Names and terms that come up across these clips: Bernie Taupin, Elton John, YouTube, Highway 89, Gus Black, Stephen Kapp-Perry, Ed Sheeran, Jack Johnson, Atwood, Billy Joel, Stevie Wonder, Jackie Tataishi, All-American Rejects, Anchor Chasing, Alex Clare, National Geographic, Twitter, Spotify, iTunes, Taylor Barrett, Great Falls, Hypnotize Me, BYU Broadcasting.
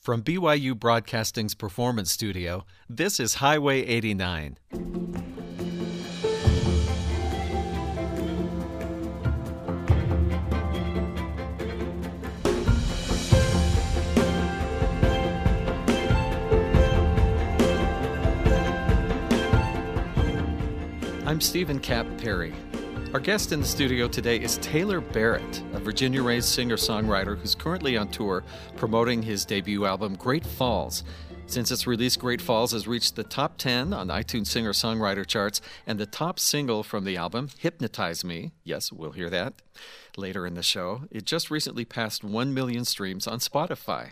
From BYU Broadcasting's Performance Studio, this is Highway 89. I'm Stephen Kapp-Perry. Our guest in the studio today is Taylor Barrett, a Virginia-raised singer-songwriter who's currently on tour promoting his debut album, Great Falls. Since its release, Great Falls has reached the top 10 on iTunes singer-songwriter charts, and the top single from the album, Hypnotize Me, yes, we'll hear that later in the show, it just recently passed 1 million streams on Spotify.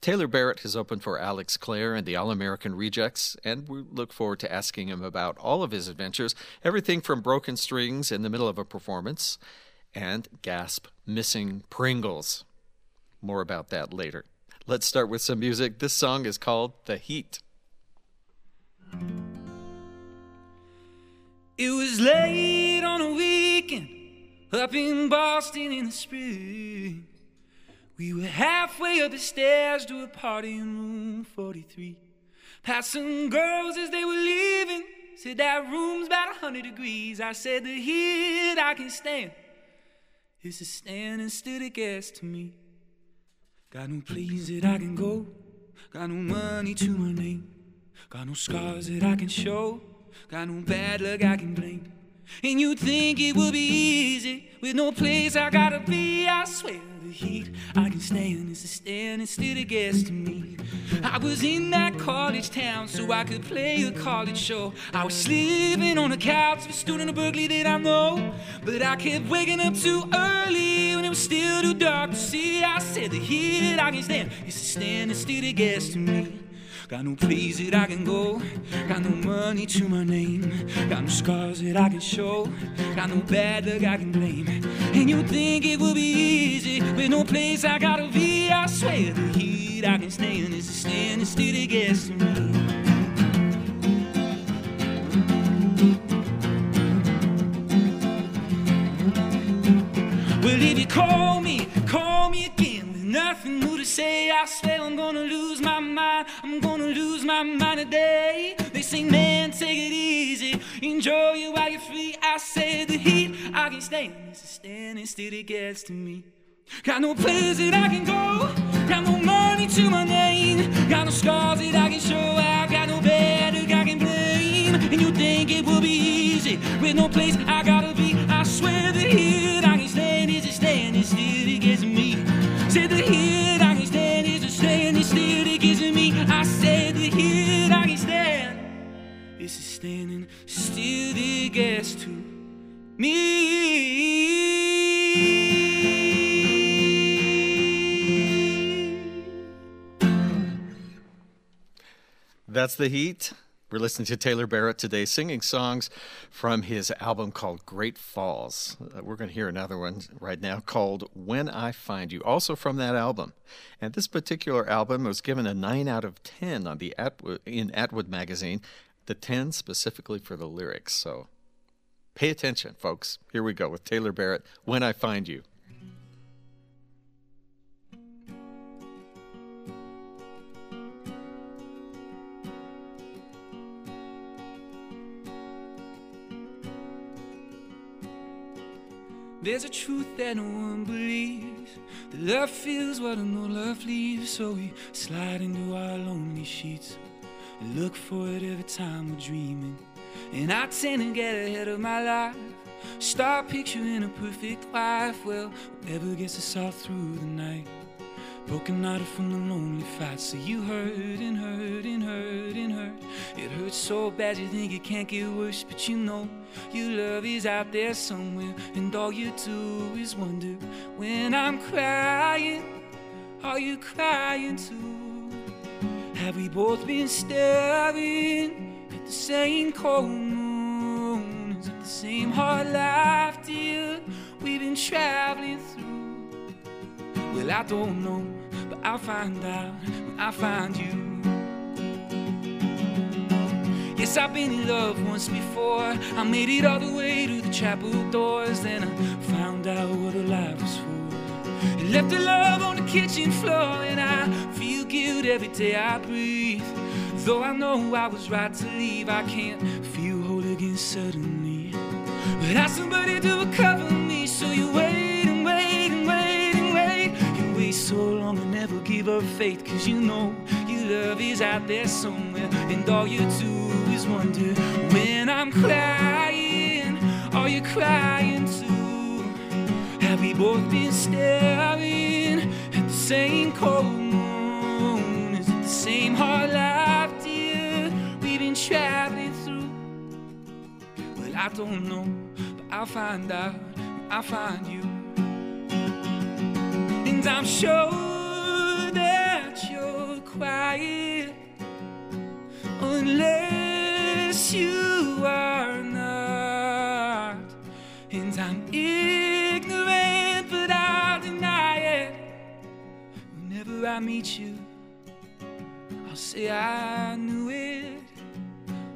Taylor Barrett has opened for Alex Clare and the All-American Rejects, and we look forward to asking him about all of his adventures, everything from broken strings in the middle of a performance and, gasp, missing Pringles. More about that later. Let's start with some music. This song is called The Heat. It was late on a weekend, up in Boston in the spring. We were halfway up the stairs to a party in room 43. Passed some girls as they were leaving, said that room's about 100 degrees. I said the heat I can stand, it's a standing still that gets to me. Got no place that I can go, got no money to my name, got no scars that I can show, got no bad luck I can blame. And you'd think it would be easy, with no place I gotta be. I swear the heat I can stand, it's a stand and still it gets to me. I was in that college town so I could play a college show. I was sleeping on the couch of a student at Berkeley that I know. But I kept waking up too early when it was still too dark to see. I said the heat I can stand, it's a stand and still it gets to me. Got no place that I can go, got no money to my name, got no scars that I can show, got no bad luck I can blame. And you think it will be easy, with no place I gotta be. I swear the heat I can stand is a stand and still it gets to me. Well, if you call me again, nothing new to say. I swear I'm gonna lose my mind, I'm gonna lose my mind today. They say, man, take it easy, enjoy you while you're free. I say the heat I can stand, it's a standing still it gets to me. Got no place that I can go, got no money to my name, got no scars that I can show, I got no bad luck I can blame. And you think it will be easy, with no place I gotta be. I swear the heat I can stand, it's a standing still it gets to me. Said the heat I can stand is a standing still it gets to me. I said the heat I can stand, it's a standing still it gets to me. That's The Heat. We're listening to Taylor Barrett today singing songs from his album called Great Falls. We're going to hear another one right now called When I Find You, also from that album. And this particular album was given a 9 out of 10 on the Atwood magazine, the 10 specifically for the lyrics. So pay attention, folks. Here we go with Taylor Barrett, When I Find You. There's a truth that no one believes, that love feels what no love leaves. So we slide into our lonely sheets and look for it every time we're dreaming. And I tend to get ahead of my life, start picturing a perfect wife. Well, whatever gets us all through the night, broken out from the lonely fight. So you hurt and hurt and hurt and hurt. It hurts so bad you think it can't get worse, but you know your love is out there somewhere, and all you do is wonder. When I'm crying, are you crying too? Have we both been staring at the same cold moon? Is it the same hard life, dear, we've been traveling through? Well, I don't know, but I'll find out when I find you. Yes, I've been in love once before. I made it all the way to the chapel doors, then I found out what a life was for. And left the love on the kitchen floor, and I feel guilty gratitude every day I breathe. Though I know I was right to leave, I can't feel whole again suddenly. But ask somebody to recover me, so you wait and wait and wait and wait. You wait so long and never give up faith, cause you know your love is out there somewhere. And all you do is wonder when I'm crying, are you crying too? Have we both been staring at the same cold moon? Is it the same hard life, dear, we've been traveling through? Well, I don't know, but I'll find out when I find you. And I'm sure that you're quiet, unless you are not. And I'm ignorant, but I'll deny it. Whenever I meet you, I'll say I knew it.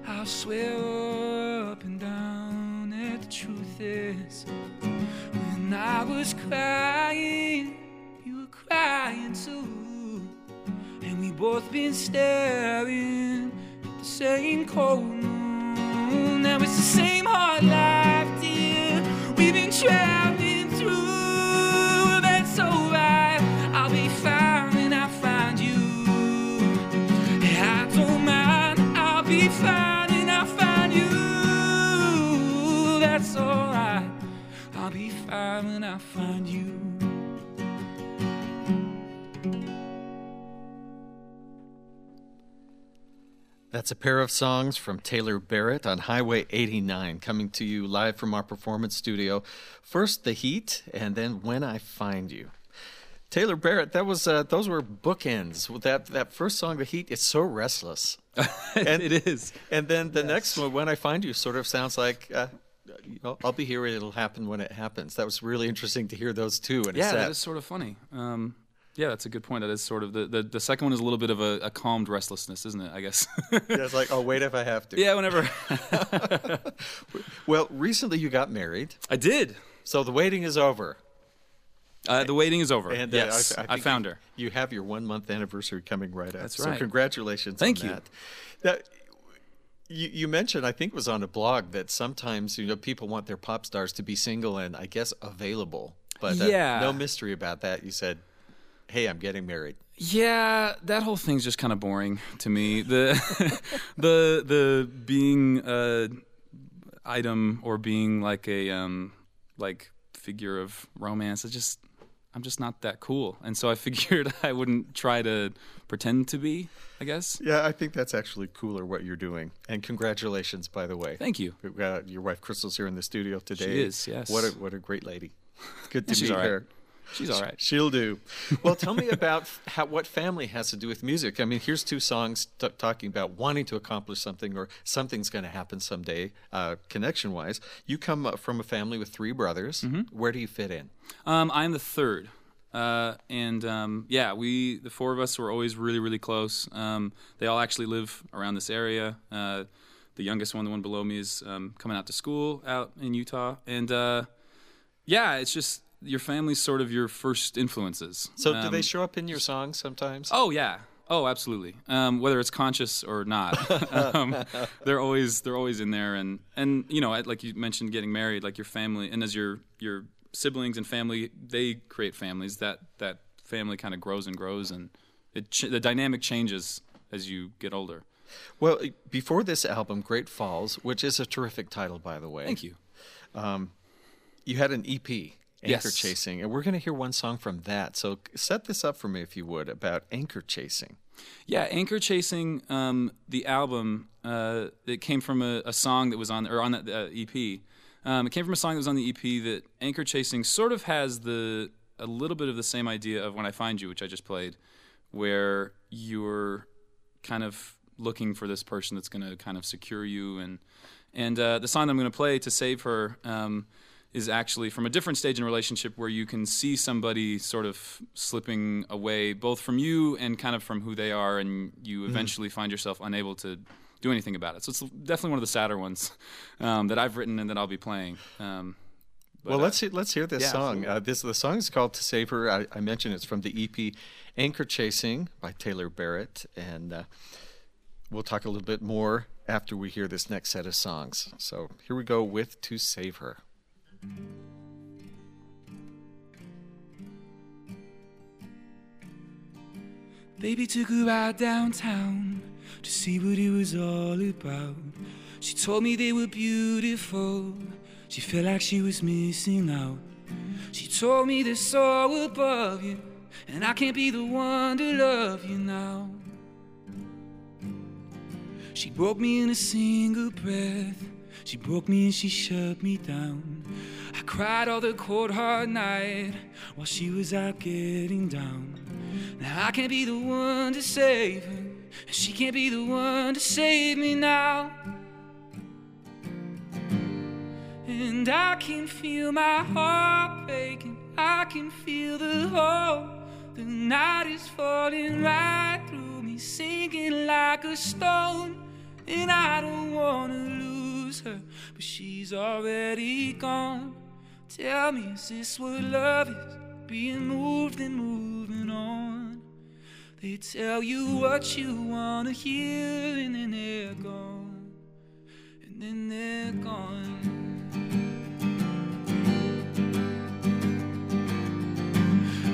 I'll swear up and down that the truth is, when I was crying, you were crying too. And we both been staring same cold moon. Now it's the same hard life, dear, we've been traveling through. That's alright, I'll be fine when I find you. I don't mind, I'll be fine when I find you. That's alright, I'll be fine when I find you. That's a pair of songs from Taylor Barrett on Highway 89, coming to you live from our performance studio. First, The Heat, and then When I Find You. Taylor Barrett, that was those were bookends. That first song, The Heat, it's so restless. And, it is. And then the next one, When I Find You, sort of sounds like, you know, I'll be here, it'll happen when it happens. That was really interesting to hear those two in a set. Yeah, that is sort of funny. Yeah, that's a good point. That is sort of the second one is a little bit of a calmed restlessness, isn't it, I guess? Yeah, it's like, oh, wait if I have to. Yeah, whenever. Well, recently you got married. I did. So the waiting is over. The waiting is over. And, yes, I found her. You have your 1 month anniversary coming right up. That's right. So congratulations on that. Thank you. You mentioned, I think it was on a blog, that sometimes, you know, people want their pop stars to be single and, I guess, available. But no mystery about that. You said, hey, I'm getting married. Yeah, that whole thing's just kind of boring to me. The the being item or being like a like figure of romance. I'm just not that cool, and so I figured I wouldn't try to pretend to be, I guess. Yeah, I think that's actually cooler what you're doing. And congratulations, by the way. Thank you. Your wife Crystal's here in the studio today. She is. Yes. What a great lady. Good to meet her. Right. She's all right. She'll do. Well, tell me about what family has to do with music. I mean, here's two songs talking about wanting to accomplish something or something's going to happen someday, connection-wise. You come from a family with three brothers. Mm-hmm. Where do you fit in? I'm the third. The four of us were always really, really close. They all actually live around this area. The youngest one, the one below me, is coming out to school out in Utah. And, it's just... your family's sort of your first influences. So do they show up in your songs sometimes? Oh, yeah. Oh, absolutely. Whether it's conscious or not, they're always in there. And you know, like you mentioned, getting married, like your family, and as your siblings and family, they create families. That family kind of grows and grows, and the dynamic changes as you get older. Well, before this album, Great Falls, which is a terrific title, by the way. Thank you. You had an EP. Anchor Chasing, and we're going to hear one song from that. So set this up for me, if you would, about Anchor Chasing. Yeah, Anchor Chasing, the album, it came from a song that was on that EP. It came from a song that was on the EP that Anchor Chasing sort of has a little bit of the same idea of When I Find You, which I just played, where you're kind of looking for this person that's going to kind of secure you. And the song that I'm going to play, To Save Her, is actually from a different stage in a relationship where you can see somebody sort of slipping away, both from you and kind of from who they are, and you eventually find yourself unable to do anything about it. So it's definitely one of the sadder ones that I've written and that I'll be playing. But, well, let's hear this song. The song is called "To Save Her." I mentioned it's from the EP "Anchor Chasing" by Taylor Barrett, and we'll talk a little bit more after we hear this next set of songs. So here we go with "To Save Her." Baby took a ride downtown to see what it was all about. She told me they were beautiful. She felt like she was missing out. She told me there's soar above you, and I can't be the one to love you now. She broke me in a single breath. She broke me and she shut me down. I cried all the cold hard night while she was out getting down. Now I can't be the one to save her, and she can't be the one to save me now. And I can feel my heart breaking, I can feel the hole. The night is falling right through me, sinking like a stone. And I don't wanna lose her, but she's already gone. Tell me, is this what love is? Being moved and moving on. They tell you what you wanna hear, and then they're gone, and then they're gone.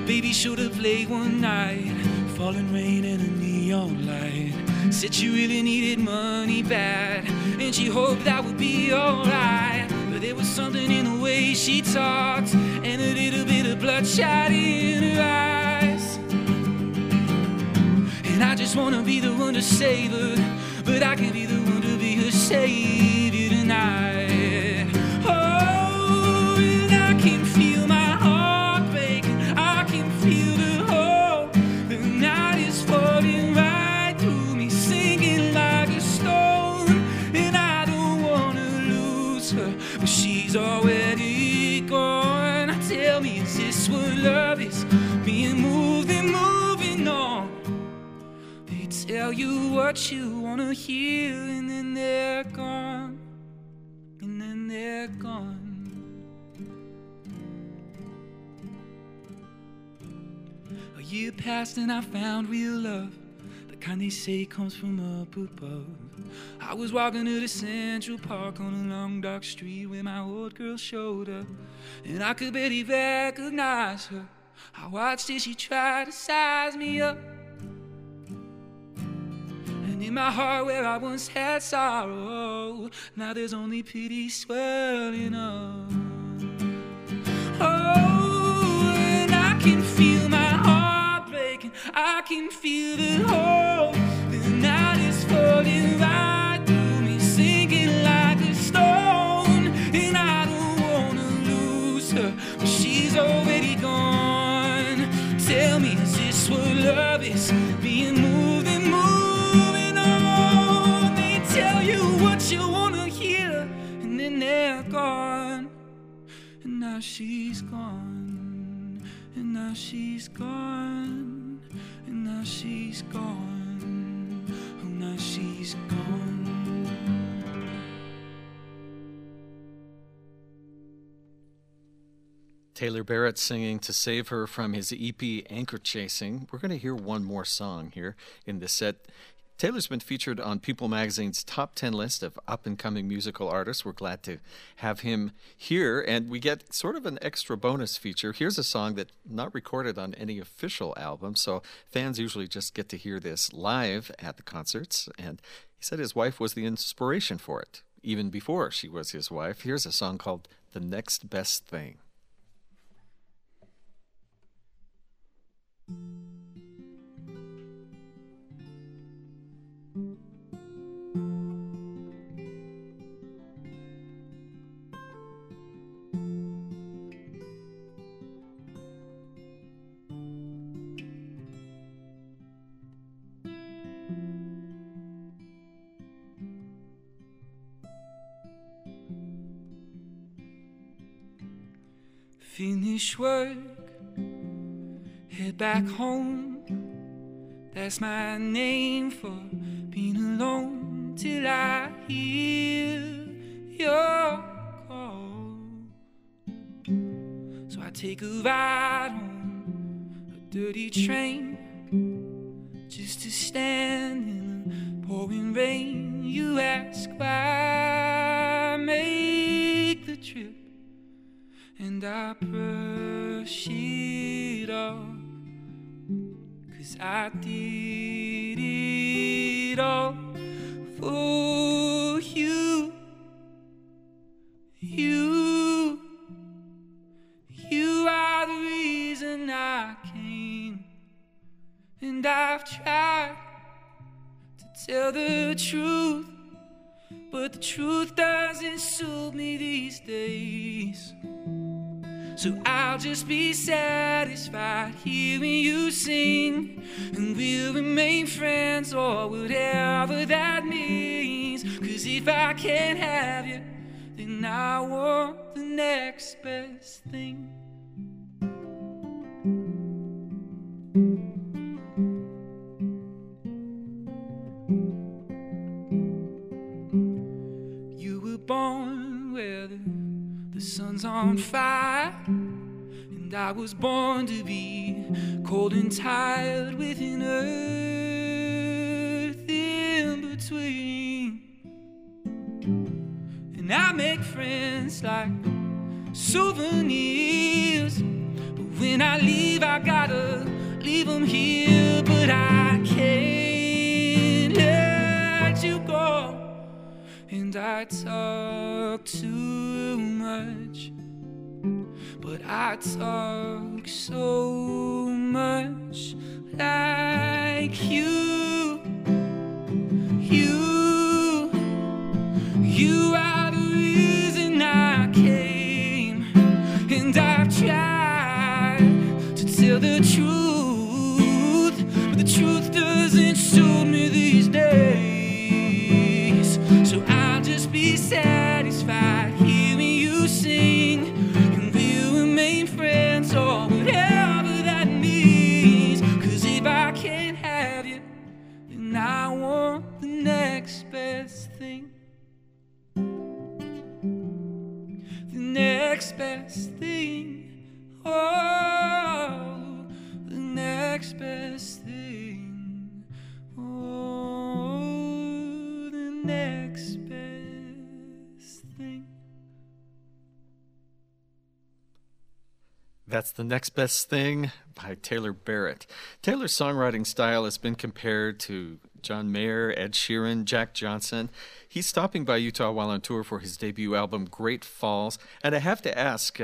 Baby showed up late one night, falling rain and a neon light. Said she really needed money bad, and she hoped that would be alright. But there was something in the way she talked, and a little bit of bloodshot in her eyes. And I just wanna be the one to save her, but I can't be the one to be her savior tonight. Oh, and I can feel my already gone. Tell me, is this what love is? Being moved and moving on. They tell you what you wanna hear, and then they're gone, and then they're gone. A year passed and I found real love, the kind they say comes from up above. I was walking to the Central Park on a long dark street where my old girl showed up, and I could barely recognize her. I watched as she tried to size me up, and in my heart where I once had sorrow, now there's only pity swirling up. Oh, and I can feel my heart breaking, I can feel the hope. The night is falling right through me, sinking like a stone. And I don't wanna lose her, but she's already gone. Tell me, is this what love is? Being moved and moving on. They tell you what you wanna hear, and then they're gone. And now she's gone, and now she's gone, and now she's gone. Now she's gone. Taylor Barrett singing "To Save Her" from his EP "Anchor Chasing." We're going to hear one more song here in this set. Taylor's been featured on People Magazine's top 10 list of up-and-coming musical artists. We're glad to have him here, and we get sort of an extra bonus feature. Here's a song that's not recorded on any official album, so fans usually just get to hear this live at the concerts, and he said his wife was the inspiration for it, even before she was his wife. Here's a song called "The Next Best Thing." Finish work, head back home. That's my name for being alone till I hear your call. I take a ride on a dirty train just to stand in the pouring rain. You ask why I make the trip, and I brush it off, 'cause I did it all for you, you, you are the reason I came, and I've tried to tell the truth, but the truth doesn't suit me these days. So I'll just be satisfied hearing you sing, and we'll remain friends or whatever that means. 'Cause if I can't have you, then I want the next best thing. You were born where the sun's on fire, and I was born to be cold and tired with an earth in between. And I make friends like souvenirs, but when I leave, I gotta leave them here. But I can't let you go, and I talk too much, but I talk so much like you, you, you are the reason I came, and I've tried to tell the truth, but the truth doesn't suit me these days. Be satisfied hearing you sing, and we'll remain friends or whatever that means. 'Cause if I can't have you, then I want the next best thing, the next best thing, oh, the next best thing, oh, the next best thing. That's The Next Best Thing by Taylor Barrett. Taylor's songwriting style has been compared to John Mayer, Ed Sheeran, Jack Johnson. He's stopping by Utah while on tour for his debut album, Great Falls. And I have to ask,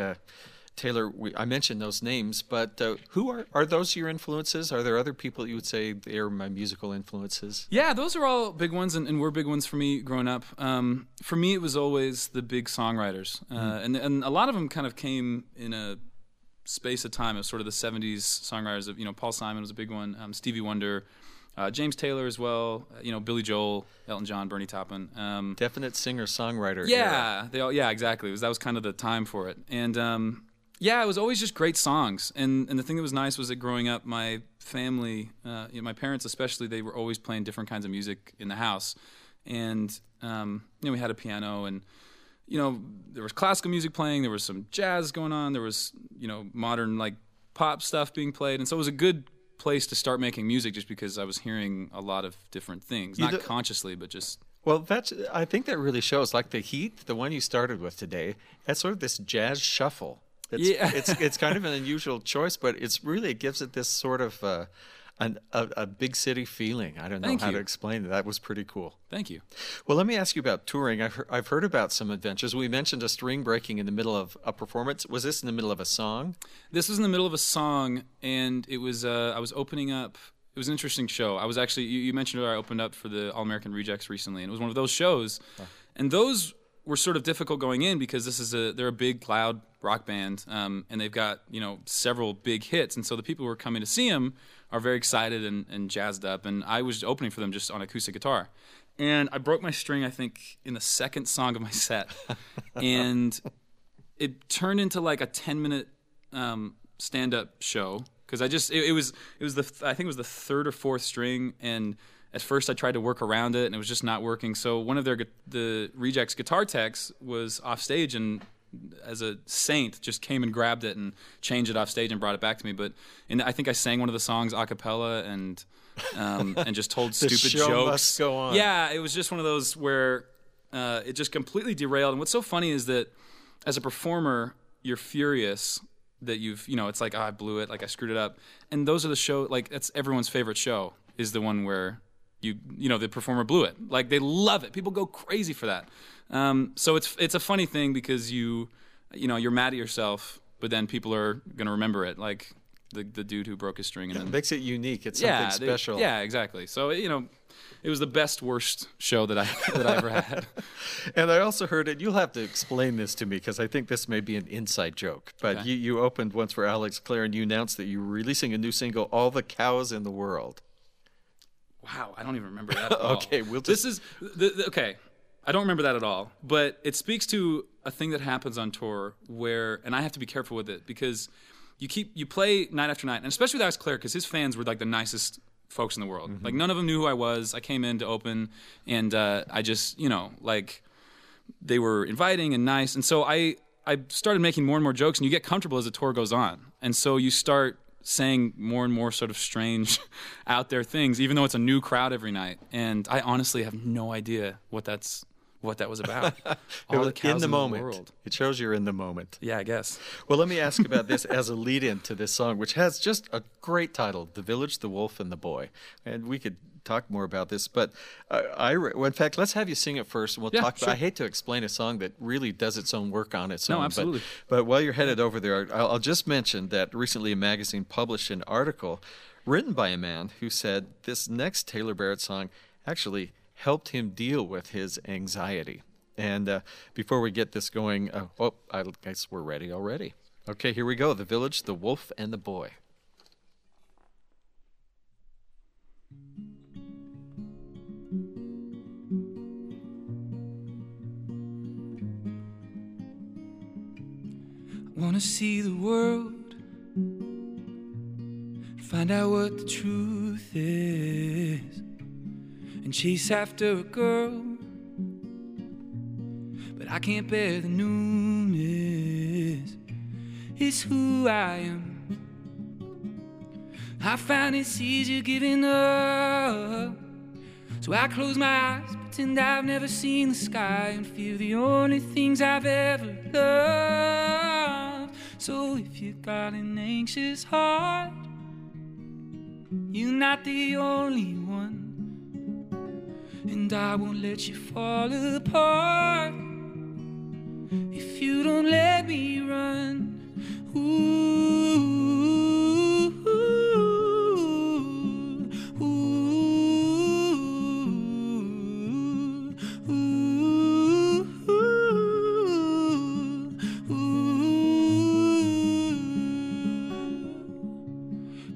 Taylor, I mentioned those names, but who are those your influences? Are there other people you would say they're my musical influences? Yeah, those are all big ones and were big ones for me growing up. For me, it was always the big songwriters. And a lot of them kind of came in a space of time of sort of the 70s songwriters of, you know, Paul Simon was a big one, Stevie Wonder, James Taylor as well, you know, Billy Joel, Elton John, Bernie Taupin. Definite singer-songwriter. Yeah, era. They all, yeah, exactly. That was kind of the time for it. And yeah, it was always just great songs. And the thing that was nice was that growing up, my family, you know, my parents especially, they were always playing different kinds of music in the house. And, you know, we had a piano and, you know, there was classical music playing, there was some jazz going on, there was, you know, modern, like, pop stuff being played. And so it was a good place to start making music just because I was hearing a lot of different things, not consciously, but just... Well, that's, I think that really shows, like, the heat, the one you started with today, that's sort of this jazz shuffle. It's, yeah. It's kind of an unusual choice, but it's really, it gives it this sort of a big city feeling. I don't know how to explain it. That was pretty cool. Thank you. Well, let me ask you about touring. I've heard about some adventures. We mentioned a string breaking in the middle of a performance. Was this in the middle of a song? This was in the middle of a song, and it was I was opening up. It was an interesting show. I was actually, you mentioned it, I opened up for the All-American Rejects recently, and it was one of those shows. Huh. And those were sort of difficult going in because this is they're a big, loud rock band, and they've got, you know, several big hits. And so the people who are coming to see them are very excited and jazzed up, and I was opening for them just on acoustic guitar. And I broke my string, I think, in the second song of my set. And it turned into like a 10-minute stand-up show, because I just, I think it was the third or fourth string, and at first I tried to work around it, and it was just not working. So one of the Rejects guitar techs was off stage and as a saint, just came and grabbed it and changed it off stage and brought it back to me. But and I think I sang one of the songs a cappella and just told stupid show jokes. Must go on. Yeah, it was just one of those where it just completely derailed. And what's so funny is that as a performer, you're furious that you've, you know, it's like, oh, I blew it, like I screwed it up. And those are the show, like that's everyone's favorite show is the one where you know the performer blew it. Like they love it. People go crazy for that. So it's a funny thing because you know you're mad at yourself, but then people are gonna remember it, like the dude who broke his string. And it makes it unique. It's something special. Yeah, exactly. So you know, it was the best worst show that I ever had. And I also heard it. You'll have to explain this to me because I think this may be an inside joke. But okay. you opened once for Alex Clare and you announced that you were releasing a new single, "All the Cows in the World." Wow, I don't even remember that at all. Okay, we'll just... Okay, I don't remember that at all, but it speaks to a thing that happens on tour where... And I have to be careful with it because you play night after night, and especially with Alex Clare because his fans were like the nicest folks in the world. Mm-hmm. Like, none of them knew who I was. I came in to open, and I just, you know, like... They were inviting and nice, and so I started making more and more jokes, and you get comfortable as the tour goes on. And so you start... saying more and more sort of strange out there things, even though it's a new crowd every night. And I honestly have no idea what that was about. All the cows in the moment. World. It shows you're in the moment. Yeah, I guess. Well, let me ask about this as a lead-in to this song, which has just a great title, The Village, the Wolf, and the Boy. And we could talk more about this, but in fact, let's have you sing it first, and we'll talk about it. I hate to explain a song that really does its own work on its own. No, absolutely. But while you're headed over there, I'll just mention that recently a magazine published an article written by a man who said this next Taylor Barrett song actually helped him deal with his anxiety. And before we get this going, I guess we're ready already. Okay, here we go. The Village, the Wolf, and the Boy. I wanna see the world, find out what the truth is, and chase after a girl, but I can't bear the newness. It's who I am. I find it's easier giving up, so I close my eyes, pretend I've never seen the sky, and feel the only things I've ever loved. So if you got an anxious heart, you're not the only one, and I won't let you fall apart if you don't let me run. Ooh, ooh, ooh, ooh.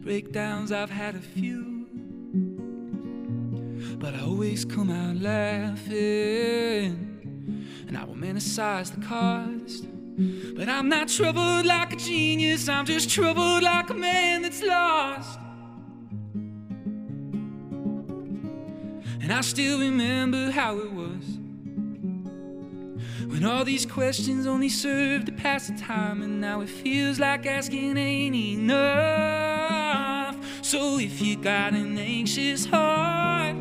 Breakdowns, I've had a few, but I always come out laughing, and I will manicize the cost. But I'm not troubled like a genius, I'm just troubled like a man that's lost. And I still remember how it was, when all these questions only served to pass the time, and now it feels like asking ain't enough. So if you got an anxious heart,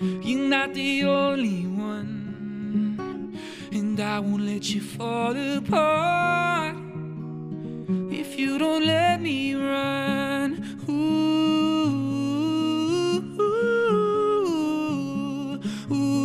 you're not the only one, and I won't let you fall apart if you don't let me run. Ooh, ooh, ooh.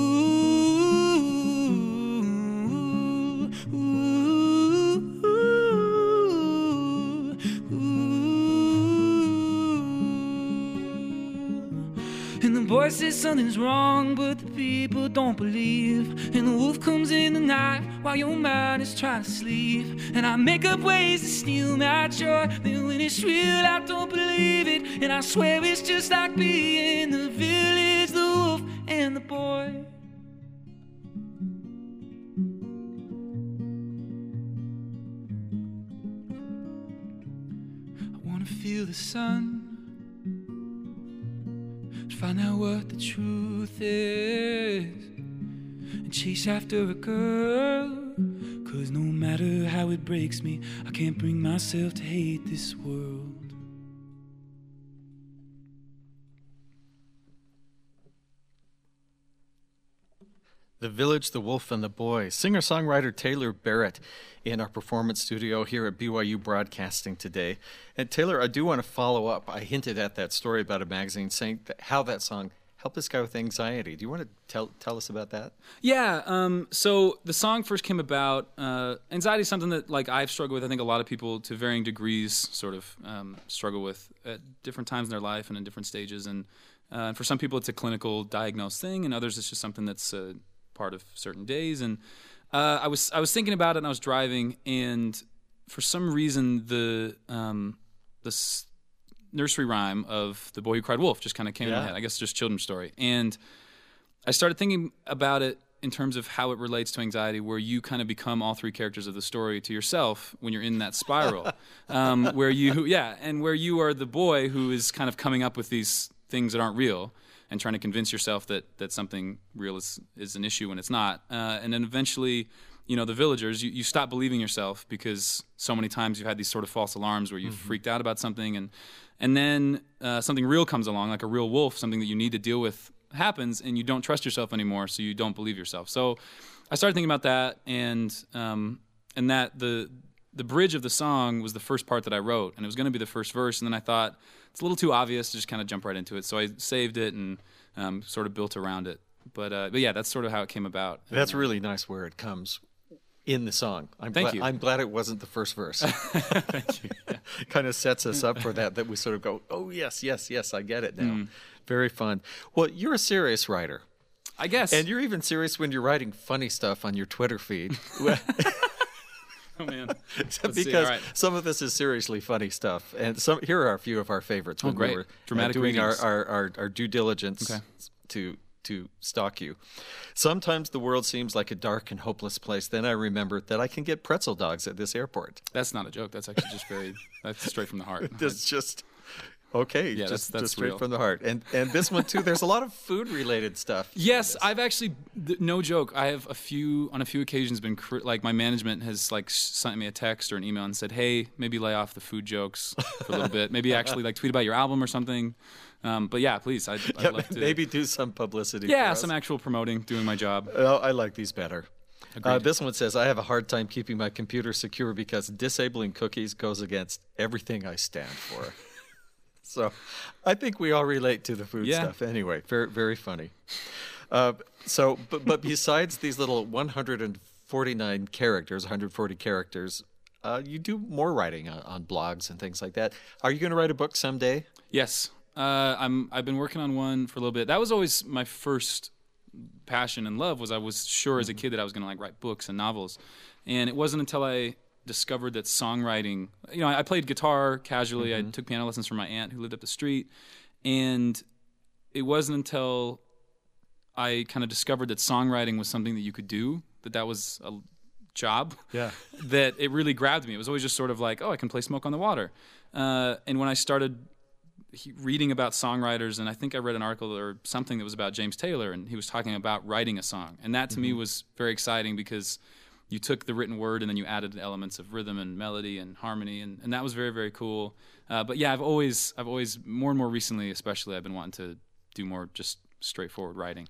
Boy says something's wrong, but the people don't believe. And the wolf comes in the night while your mind is trying to sleep. And I make up ways to steal my joy, then when it's real, I don't believe it. And I swear it's just like being the village, the wolf, and the boy. I wanna feel the sun, find out what the truth is, and chase after a girl, 'Cause no matter how it breaks me, I can't bring myself to hate this world. The Village, the Wolf, and the Boy, singer-songwriter Taylor Barrett in our performance studio here at BYU Broadcasting today. And Taylor, I do want to follow up. I hinted at that story about a magazine saying that how that song helped this guy with anxiety. Do you want to tell us about that? Yeah, so the song first came about. Anxiety is something that like I've struggled with. I think a lot of people to varying degrees sort of struggle with at different times in their life and in different stages. And for some people it's a clinical diagnosed thing, and others it's just something that's... part of certain days. And I was thinking about it, and I was driving, and for some reason the nursery rhyme of The Boy Who Cried Wolf just kind of came in my head. I guess just children's story. And I started thinking about it in terms of how it relates to anxiety, where you kind of become all three characters of the story to yourself when you're in that spiral, where you are the boy who is kind of coming up with these things that aren't real and trying to convince yourself that something real is an issue when it's not. And then eventually, you know, the villagers, you stop believing yourself because so many times you've had these sort of false alarms where you've freaked out about something, and then something real comes along, like a real wolf, something that you need to deal with happens, and you don't trust yourself anymore, so you don't believe yourself. So I started thinking about that, and that the bridge of the song was the first part that I wrote, and it was going to be the first verse, and then I thought, it's a little too obvious to just kind of jump right into it. So I saved it and sort of built around it. But yeah, that's sort of how it came about. That's really nice where it comes in the song. Thank you. I'm glad it wasn't the first verse. Thank you. Yeah. Kind of sets us up for that we sort of go, oh, yes, I get it now. Mm. Very fun. Well, you're a serious writer, I guess. And you're even serious when you're writing funny stuff on your Twitter feed. Oh, man. Because right. Some of this is seriously funny stuff, and here are a few of our favorites. When we were doing our due diligence to stalk you. Sometimes the world seems like a dark and hopeless place. Then I remembered that I can get pretzel dogs at this airport. That's not a joke. That's actually just that's straight from the heart. That's just... Okay, yeah, that's straight from the heart. And this one, too, there's a lot of food-related stuff. Yes, I've actually, no joke, I have on a few occasions been, like, my management has, like, sent me a text or an email and said, hey, maybe lay off the food jokes for a little bit. Maybe actually, like, tweet about your album or something. But yeah, please, I'd love to. Maybe do some publicity for us. Some actual promoting, doing my job. Oh, I like these better. This one says, I have a hard time keeping my computer secure because disabling cookies goes against everything I stand for. So I think we all relate to the food stuff anyway. Very, very funny. But besides these little 140 characters, you do more writing on blogs and things like that. Are you going to write a book someday? Yes. I've been working on one for a little bit. That was always my first passion and love. I was sure as a kid that I was going to like write books and novels. And it wasn't until I discovered that songwriting, you know, I played guitar casually. I took piano lessons from my aunt who lived up the street, and it wasn't until I kind of discovered that songwriting was something that you could do, that was a job, that it really grabbed me. It was always just sort of like, oh, I can play Smoke on the Water. And when I started reading about songwriters, and I think I read an article or something that was about James Taylor, and he was talking about writing a song, and that to me was very exciting because you took the written word and then you added elements of rhythm and melody and harmony, and that was very, very cool. But yeah, I've always more and more recently, especially, I've been wanting to do more just straightforward writing.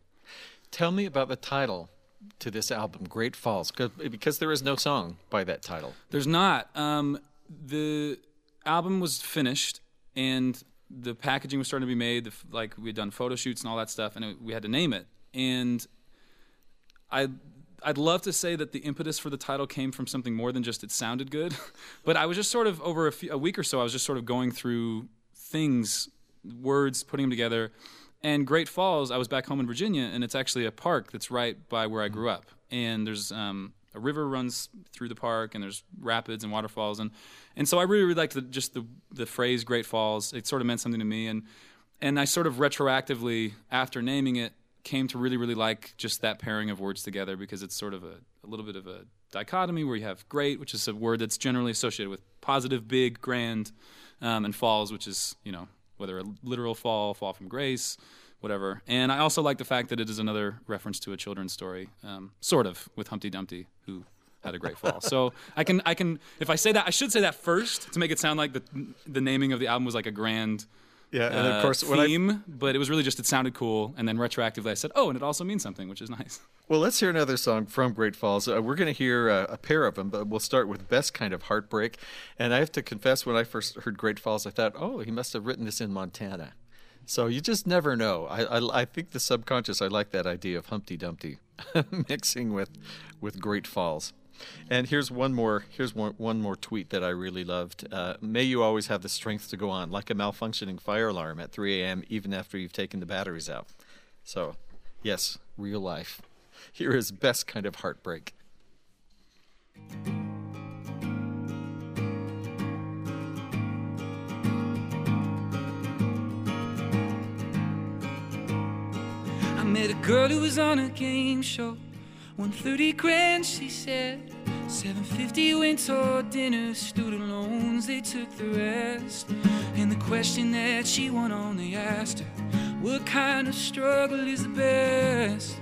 Tell me about the title to this album, Great Falls, because there is no song by that title. There's not. The album was finished and the packaging was starting to be made. Like we had done photo shoots and all that stuff, and we had to name it. And I'd love to say that the impetus for the title came from something more than just it sounded good, but I was just sort of over a week or so, I was just sort of going through things, words, putting them together. And Great Falls, I was back home in Virginia, and it's actually a park that's right by where I grew up. And there's a river runs through the park, and there's rapids and waterfalls. And so I really, really liked the phrase Great Falls. It sort of meant something to me. And I sort of retroactively, after naming it, came to really, really like just that pairing of words together, because it's sort of a little bit of a dichotomy where you have great, which is a word that's generally associated with positive, big, grand, and falls, which is, you know, whether a literal fall from grace, whatever. And I also like the fact that it is another reference to a children's story, sort of, with Humpty Dumpty, who had a great fall. So I can if I say that, I should say that first to make it sound like the naming of the album was like a grand and of course theme, but it was really just it sounded cool, and then retroactively I said, oh, and it also means something, which is nice. Well, let's hear another song from Great Falls. We're going to hear a pair of them, but we'll start with Best Kind of Heartbreak. And I have to confess, when I first heard Great Falls, I thought, oh, he must have written this in Montana. So you just never know. I think the subconscious, I like that idea of Humpty Dumpty mixing with Great Falls. And here's one more tweet that I really loved. May you always have the strength to go on, like a malfunctioning fire alarm at 3 a.m., even after you've taken the batteries out. So, yes, real life. Here is Best Kind of Heartbreak. I met a girl who was on a game show. $130,000, she said. $750 went toward dinner, student loans, they took the rest. And the question that she went on, they asked her, what kind of struggle is the best?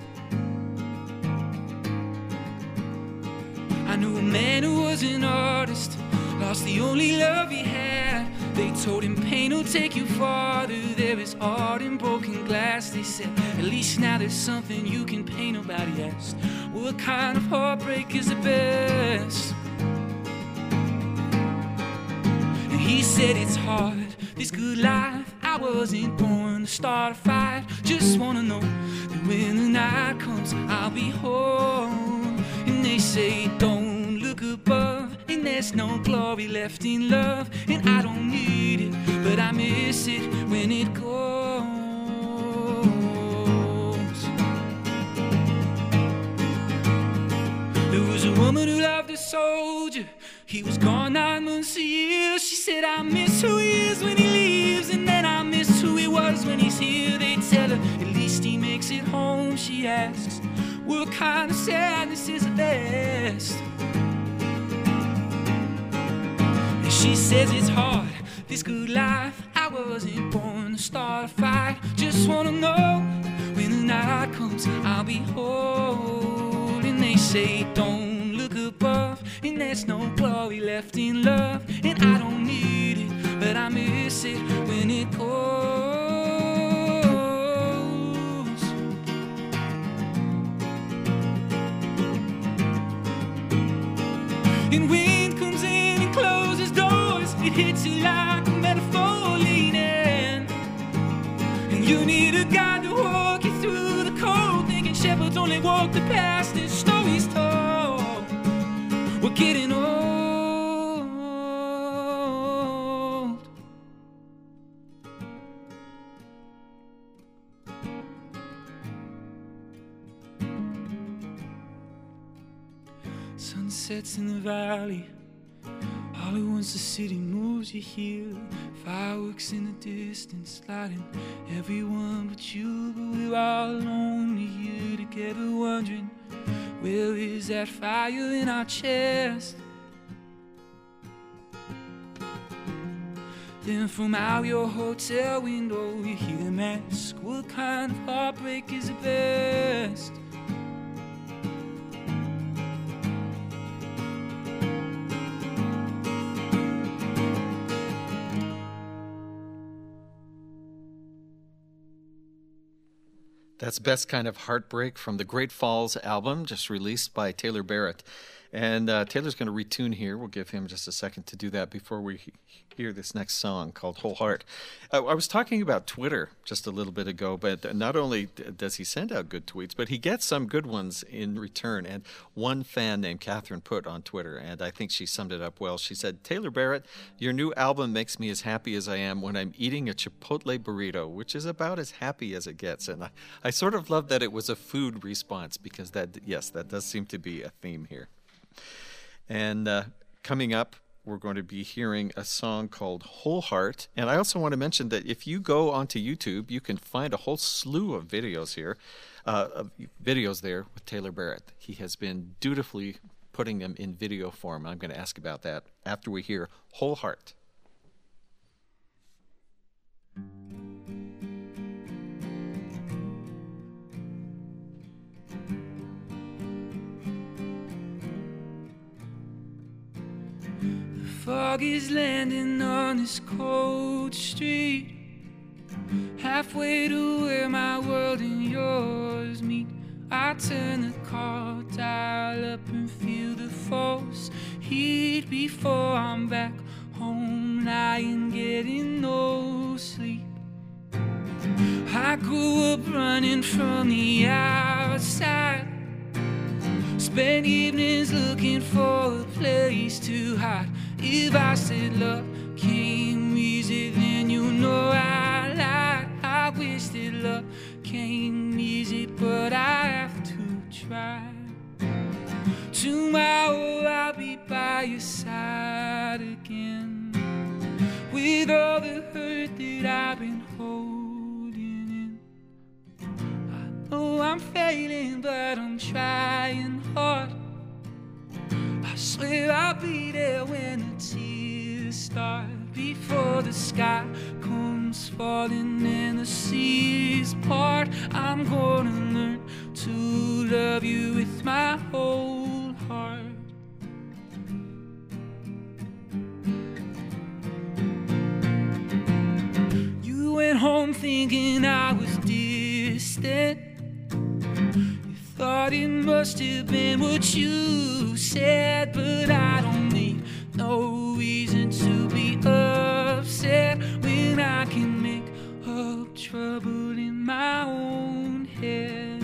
I knew a man who was an artist, lost the only love he had. They told him pain will take you farther, there is art in broken glass. They said, at least now there's something you can paint about. He asked, what kind of heartbreak is the best? And he said, it's hard, this good life, I wasn't born to start a fight. Just wanna know that when the night comes, I'll be home. And they say, don't look above, and there's no glory left in love. And I don't need it, but I miss it when it goes. There was a woman who loved a soldier. He was gone 9 months a year. She said, I miss who he is when he leaves, and then I miss who he was when he's here. They tell her, at least he makes it home. She asks, what kind of sadness is the best? And she says, it's hard, this good life, I wasn't born to start a fight. Just wanna know, when the night comes, I'll be whole. They say, don't look above, and there's no glory left in love. And I don't need it, but I miss it when it goes. And wind comes in and closes doors, it hits you like a metaphor leaning. And you need a guide to walk you through the cold, thinking shepherds only walk the past. Getting old. Sunsets in the valley, all at once the city moves, you hear fireworks in the distance lighting everyone but you. But we're all lonely here together, wondering, where is that fire in our chest? Then from out your hotel window, you hear them ask, what kind of heartbreak is the best? That's Best Kind of Heartbreak from the Great Falls album, just released by Taylor Barrett. And Taylor's going to retune here. We'll give him just a second to do that before we hear this next song called Whole Heart. I was talking about Twitter just a little bit ago, but not only does he send out good tweets, but he gets some good ones in return. And one fan named Catherine put on Twitter, and I think she summed it up well. She said, Taylor Barrett, your new album makes me as happy as I am when I'm eating a Chipotle burrito, which is about as happy as it gets. And I sort of love that it was a food response, because that does seem to be a theme here. And coming up, we're going to be hearing a song called Whole Heart. And I also want to mention that if you go onto YouTube, you can find a whole slew of videos here, videos there with Taylor Barrett. He has been dutifully putting them in video form. I'm going to ask about that after we hear Whole Heart. fog is landing on this cold street, halfway to where my world and yours meet. I turn the car dial up and feel the false heat before I'm back home, lying, getting no sleep. I grew up running from the outside, spent evenings looking for a place to hide. If I said love came easy, then you know I lied. I wish that love came easy, but I have to try. Tomorrow I'll be by your side again, with all the hurt that I've been holding in. I know I'm failing, but I'm trying hard. I swear I'll be there when the tears start, before the sky comes falling and the seas part. I'm gonna learn to love you with my whole heart. You went home thinking I was distant. Thought it must have been what you said, but I don't need no reason to be upset when I can make up trouble in my own head.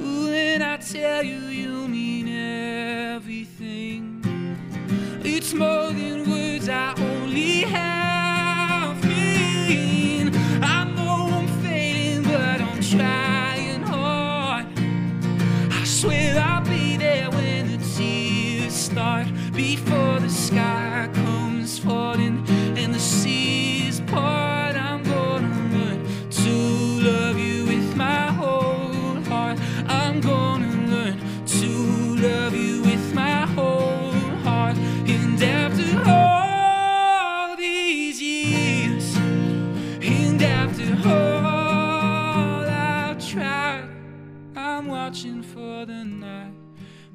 Ooh, when I tell you, you mean everything. It's more than words I only have been. I know I'm fading, but I'm trying. Swear I'll be there when the tears start, before the sky comes falling and the seas part. I'm gonna learn to love you with my whole heart. I'm gonna learn to love you with my whole heart. And after all these years, and after all I've tried, I'm watching for the night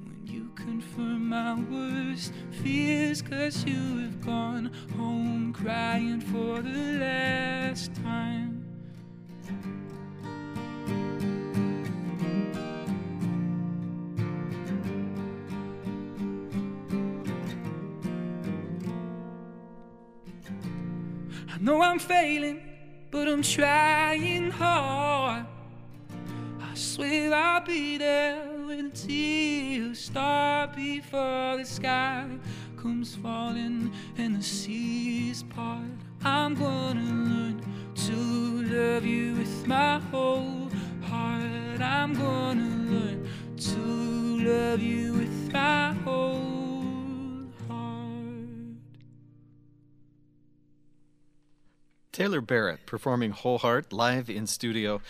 when you confirm my worst fears, 'cause you have gone home crying for the last time. I know I'm failing, but I'm trying hard. I swear I'll be there when the tears start, before the sky comes falling and the seas part. I'm gonna learn to love you with my whole heart. I'm gonna learn to love you with my whole heart. Taylor Barrett performing Whole Heart live in studio.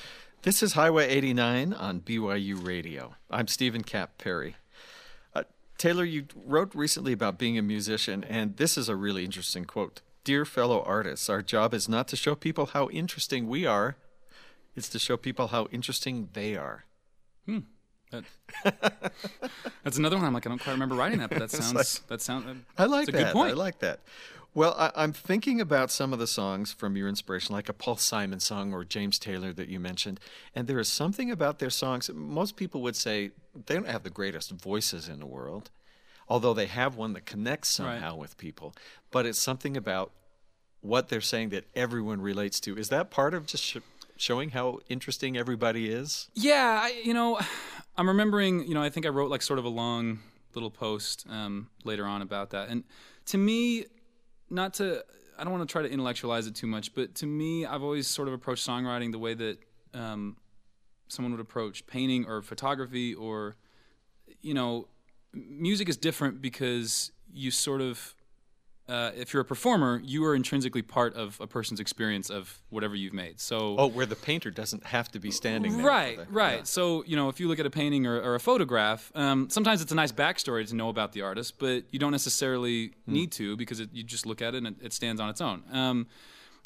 This is Highway 89 on BYU Radio. I'm Stephen Kapp-Perry. Taylor, you wrote recently about being a musician, and this is a really interesting quote. "Dear fellow artists, our job is not to show people how interesting we are. It's to show people how interesting they are." That's another one. I'm like, I don't quite remember writing that, but that sounds like, I like that. Good point. I like that. Well, I'm thinking about some of the songs from your inspiration, like a Paul Simon song or James Taylor that you mentioned, and there is something about their songs. Most people would say they don't have the greatest voices in the world, although they have one that connects somehow with people, but it's something about what they're saying that everyone relates to. Is that part of just showing how interesting everybody is? Yeah, I'm remembering, I think I wrote like sort of a long little post later on about that, and to me... I don't want to try to intellectualize it too much, but to me, I've always sort of approached songwriting the way that someone would approach painting or photography or, music is different because you sort of, if you're a performer, you are intrinsically part of a person's experience of whatever you've made. So, where the painter doesn't have to be standing there. Right. Yeah. So, if you look at a painting or a photograph, sometimes it's a nice backstory to know about the artist, but you don't necessarily need to because you just look at it and it stands on its own.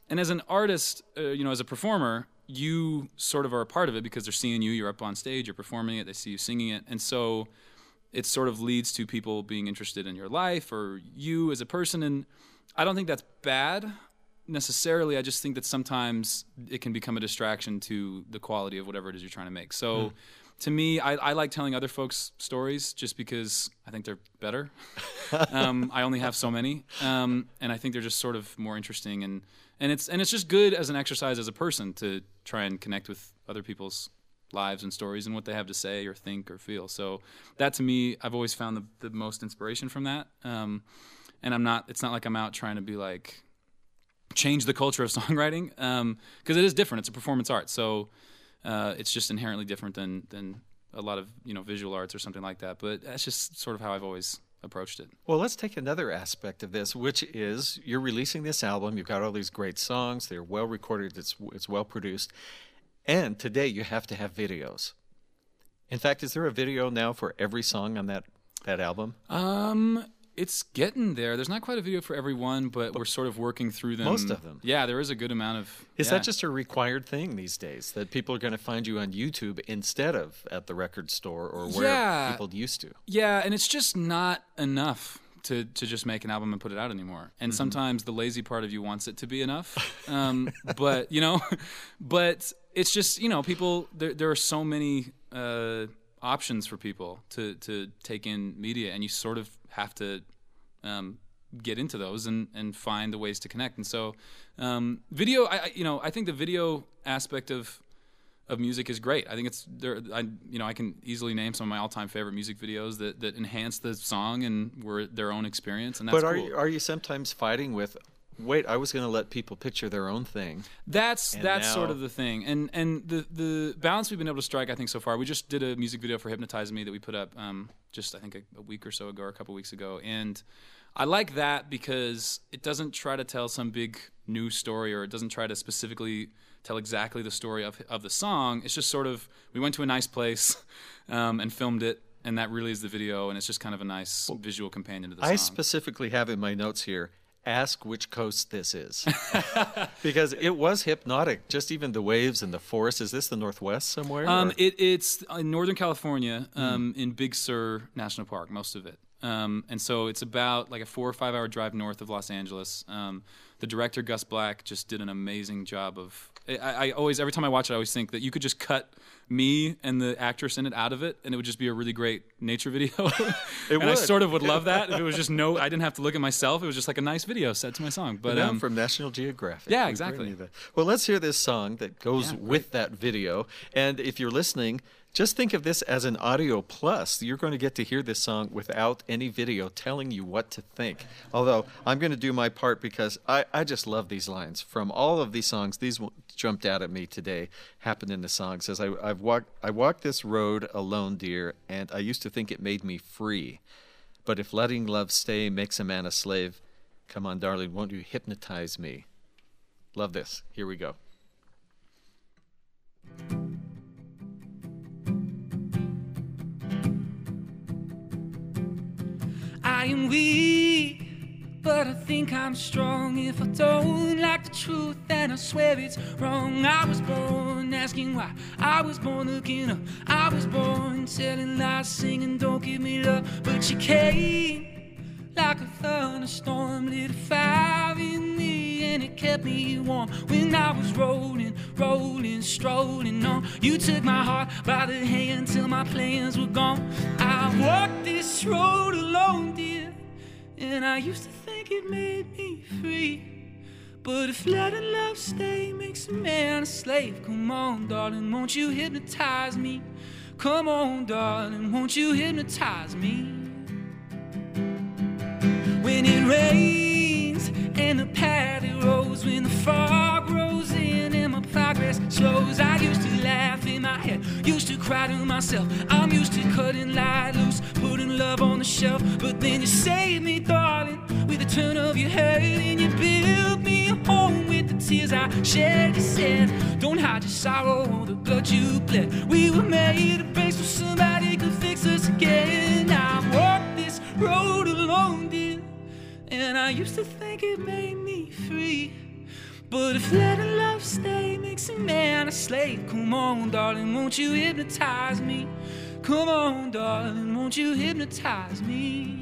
And as an artist, as a performer, you sort of are a part of it because they're seeing you, you're up on stage, you're performing it, they see you singing it. And so it sort of leads to people being interested in your life or you as a person. And I don't think that's bad necessarily. I just think that sometimes it can become a distraction to the quality of whatever it is you're trying to make. So to me, I like telling other folks' stories just because I think they're better. I only have so many. And I think they're just sort of more interesting. And it's just good as an exercise as a person to try and connect with other people's lives and stories and what they have to say or think or feel. So that, to me, I've always found the most inspiration from that. And it's not like I'm out trying to be like, change the culture of songwriting, because it is different. It's a performance art. So it's just inherently different than a lot of, visual arts or something like that. But that's just sort of how I've always approached it. Well, let's take another aspect of this, which is you're releasing this album. You've got all these great songs. They're well recorded. It's well produced. And today you have to have videos. In fact, is there a video now for every song on that album? It's getting there. There's not quite a video for everyone, but we're sort of working through them. Most of them. Yeah, there is a good amount of... Is that just a required thing these days, that people are going to find you on YouTube instead of at the record store or where people used to? Yeah, and it's just not enough to just make an album and put it out anymore. And sometimes the lazy part of you wants it to be enough. But it's just, people... There are so many... options for people to take in media, and you sort of have to get into those and find the ways to connect. And so video, I think the video aspect of music is great. I think it's there. I can easily name some of my all-time favorite music videos that enhance the song and were their own experience. And that's cool. But are you sometimes fighting with, wait, I was going to let people picture their own thing. That's sort of the thing. And the balance we've been able to strike, I think, so far. We just did a music video for Hypnotize Me that we put up just, I think, a week or so ago or a couple weeks ago. And I like that because it doesn't try to tell some big new story, or it doesn't try to specifically tell exactly the story of the song. It's just sort of, we went to a nice place and filmed it. And that really is the video. And it's just kind of a nice visual companion to the song. I specifically have in my notes here, ask which coast this is. Because it was hypnotic, just even the waves and the forest. Is this the Northwest somewhere? It's in Northern California, in Big Sur National Park, most of it. And so it's about like a 4 or 5 hour drive north of Los Angeles. The director, Gus Black, just did an amazing job of... I always, every time I watch it, I always think that you could just cut me and the actress in it out of it, and it would just be a really great nature video. I sort of would love that if it was just I didn't have to look at myself. It was just like a nice video set to my song. But from National Geographic. Yeah, exactly. Well, let's hear this song that goes with that video. And if you're listening, just think of this as an audio plus. You're going to get to hear this song without any video telling you what to think. Although I'm going to do my part, because I just love these lines from all of these songs. These jumped out at me today, happened in the song. It says, I walked this road alone, dear, and I used to think it made me free. But if letting love stay makes a man a slave, come on, darling, won't you hypnotize me? Love this. Here we go. I am weak, but I think I'm strong. If I don't like the truth, then I swear it's wrong. I was born asking why, I was born looking up, I was born telling lies, singing don't give me love. But you came like a thunderstorm, lit a fire in me and it kept me warm. When I was rolling, strolling on, you took my heart by the hand till my plans were gone. I walked this road alone, dear, and I used to think it made me free. But if letting love stay makes a man a slave, come on, darling, won't you hypnotize me? Come on, darling, won't you hypnotize me? When it rains and the path it rolls, when the fog rolls in and my progress slows, I used to laugh in my head, used to cry to myself. I'm used to cutting light loose, putting love on the shelf. But then you saved me, darling, with a turn of your head, and you built me a home with the tears I shed. You said, don't hide your sorrow or the blood you bled. We were made to break so somebody could fix us again. I walked this road alone, dear, and I used to think it made me free. But if letting love stay makes a man a slave, come on, darling, won't you hypnotize me? Come on, darling, won't you hypnotize me?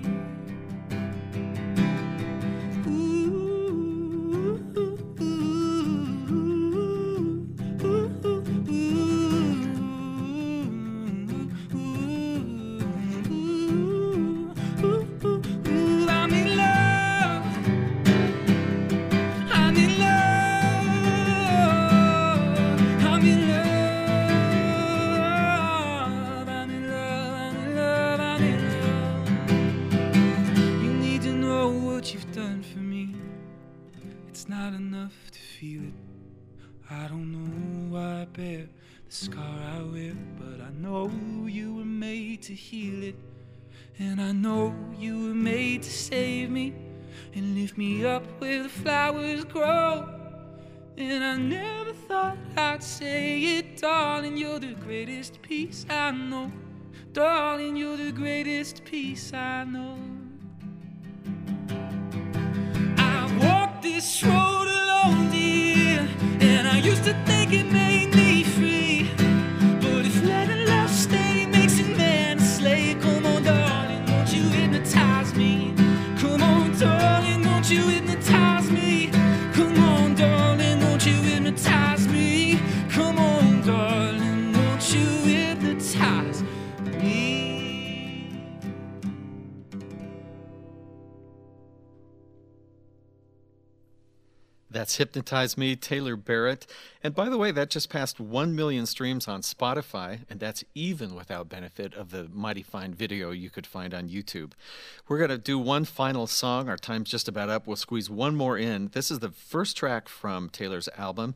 To heal it, and I know you were made to save me and lift me up where the flowers grow. And I never thought I'd say it, darling, you're the greatest piece I know. Darling, you're the greatest piece I know. I walked this road alone, dear, and I used to think it made me free, but if letting love stay. You hypnotize me. Come on, darling, won't you hypnotize me? Come on, darling, won't you hypnotize me? That's Hypnotize Me, Taylor Barrett. And by the way, that just passed 1 million streams on Spotify, and that's even without benefit of the mighty fine video you could find on YouTube. We're going to do one final song. Our time's just about up. We'll squeeze one more in. This is the first track from Taylor's album,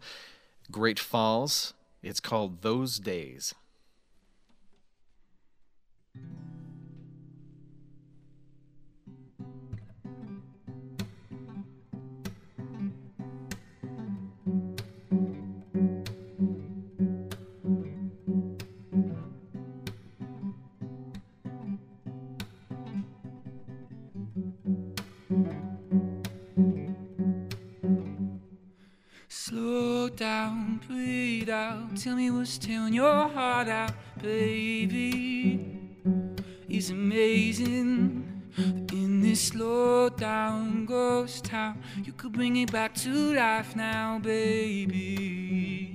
Great Falls. It's called Those Days. Slow down, breathe out. Tell me what's tearing your heart out, baby. It's amazing that in this slow down ghost town, you could bring it back to life now, baby.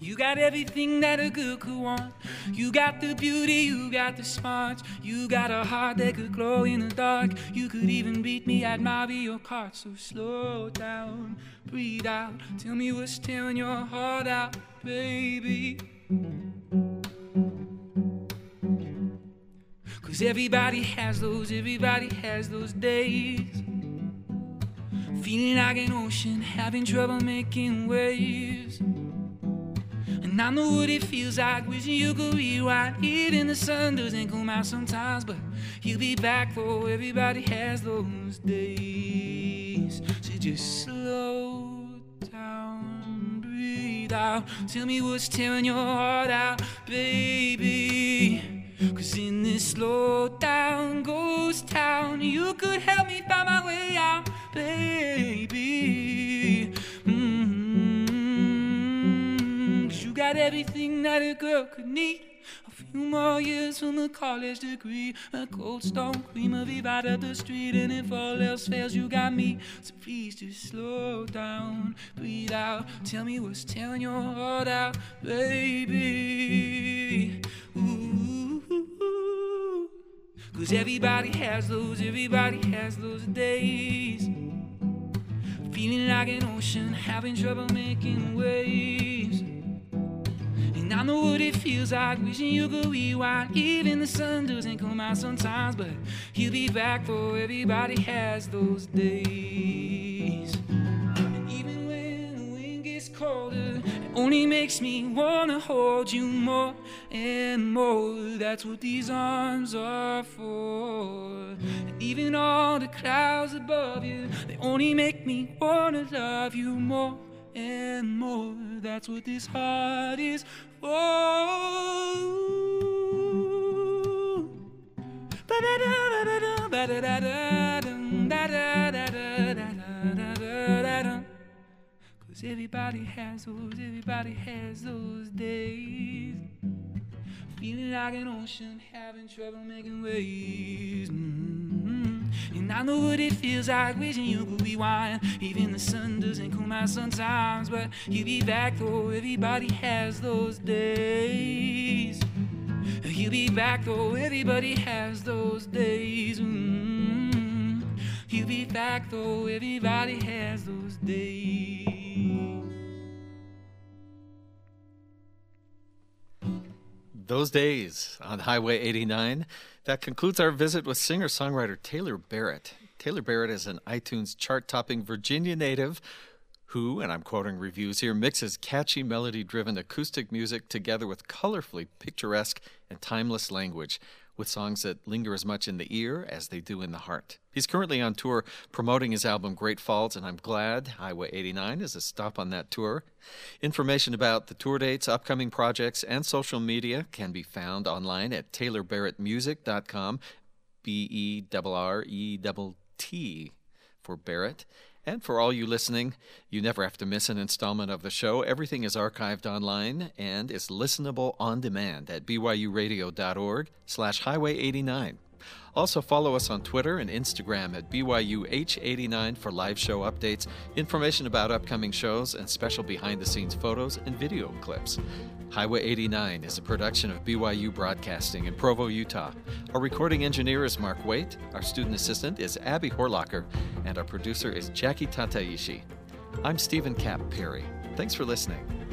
You got everything that a girl could want. You got the beauty, you got the smarts. You got a heart that could glow in the dark. You could even beat me at Mario Kart. So slow down, breathe out. Tell me what's tearing your heart out, baby. Cause everybody has those days. Feeling like an ocean, having trouble making waves. And I know what it feels like, wishing you could rewind it, and the sun doesn't come out sometimes, but you'll be back for everybody has those days. So just slow down, breathe out. Tell me what's tearing your heart out, baby. Cause in this slow down ghost town, you could help me find my way out, baby. Got everything that a girl could need. A few more years from a college degree, a Cold Stone Creamery right up the street. And if all else fails, you got me. So please just slow down, breathe out. Tell me what's tearing your heart out, baby. Ooh. Cause everybody has those days. Feeling like an ocean, having trouble making waves. I know what it feels like, wishing you could rewind. Even the sun doesn't come out sometimes, but you'll be back for everybody has those days. And even when the wind gets colder, it only makes me wanna hold you more and more. That's what these arms are for. And even all the clouds above you, they only make me wanna love you more and more. That's what this heart is for. Cause 'Cause everybody has those, everybody has those days. Feeling like an ocean, having trouble making waves. Mm-hmm. And I know what it feels like, wishing you could rewind. Even the sun doesn't come out sometimes, but you'll be back though. Everybody has those days. You'll be back though. Everybody has those days. Mm-hmm. You'll be back though. Everybody has those days. Those days on Highway 89. That concludes our visit with singer-songwriter Taylor Barrett. Taylor Barrett is an iTunes chart-topping Virginia native who, and I'm quoting reviews here, mixes catchy melody-driven acoustic music together with colorfully picturesque and timeless language, with songs that linger as much in the ear as they do in the heart. He's currently on tour promoting his album Great Falls, and I'm glad Highway 89 is a stop on that tour. Information about the tour dates, upcoming projects, and social media can be found online at taylorbarrettmusic.com, B-E-R-R-E-T for Barrett. And for all you listening, you never have to miss an installment of the show. Everything is archived online and is listenable on demand at byuradio.org/highway89. Also follow us on Twitter and Instagram at BYUH89 for live show updates, information about upcoming shows, and special behind-the-scenes photos and video clips. Highway 89 is a production of BYU Broadcasting in Provo, Utah. Our recording engineer is Mark Waite, our student assistant is Abby Horlocker, and our producer is Jackie Tataishi. I'm Stephen Kapp-Perry. Thanks for listening.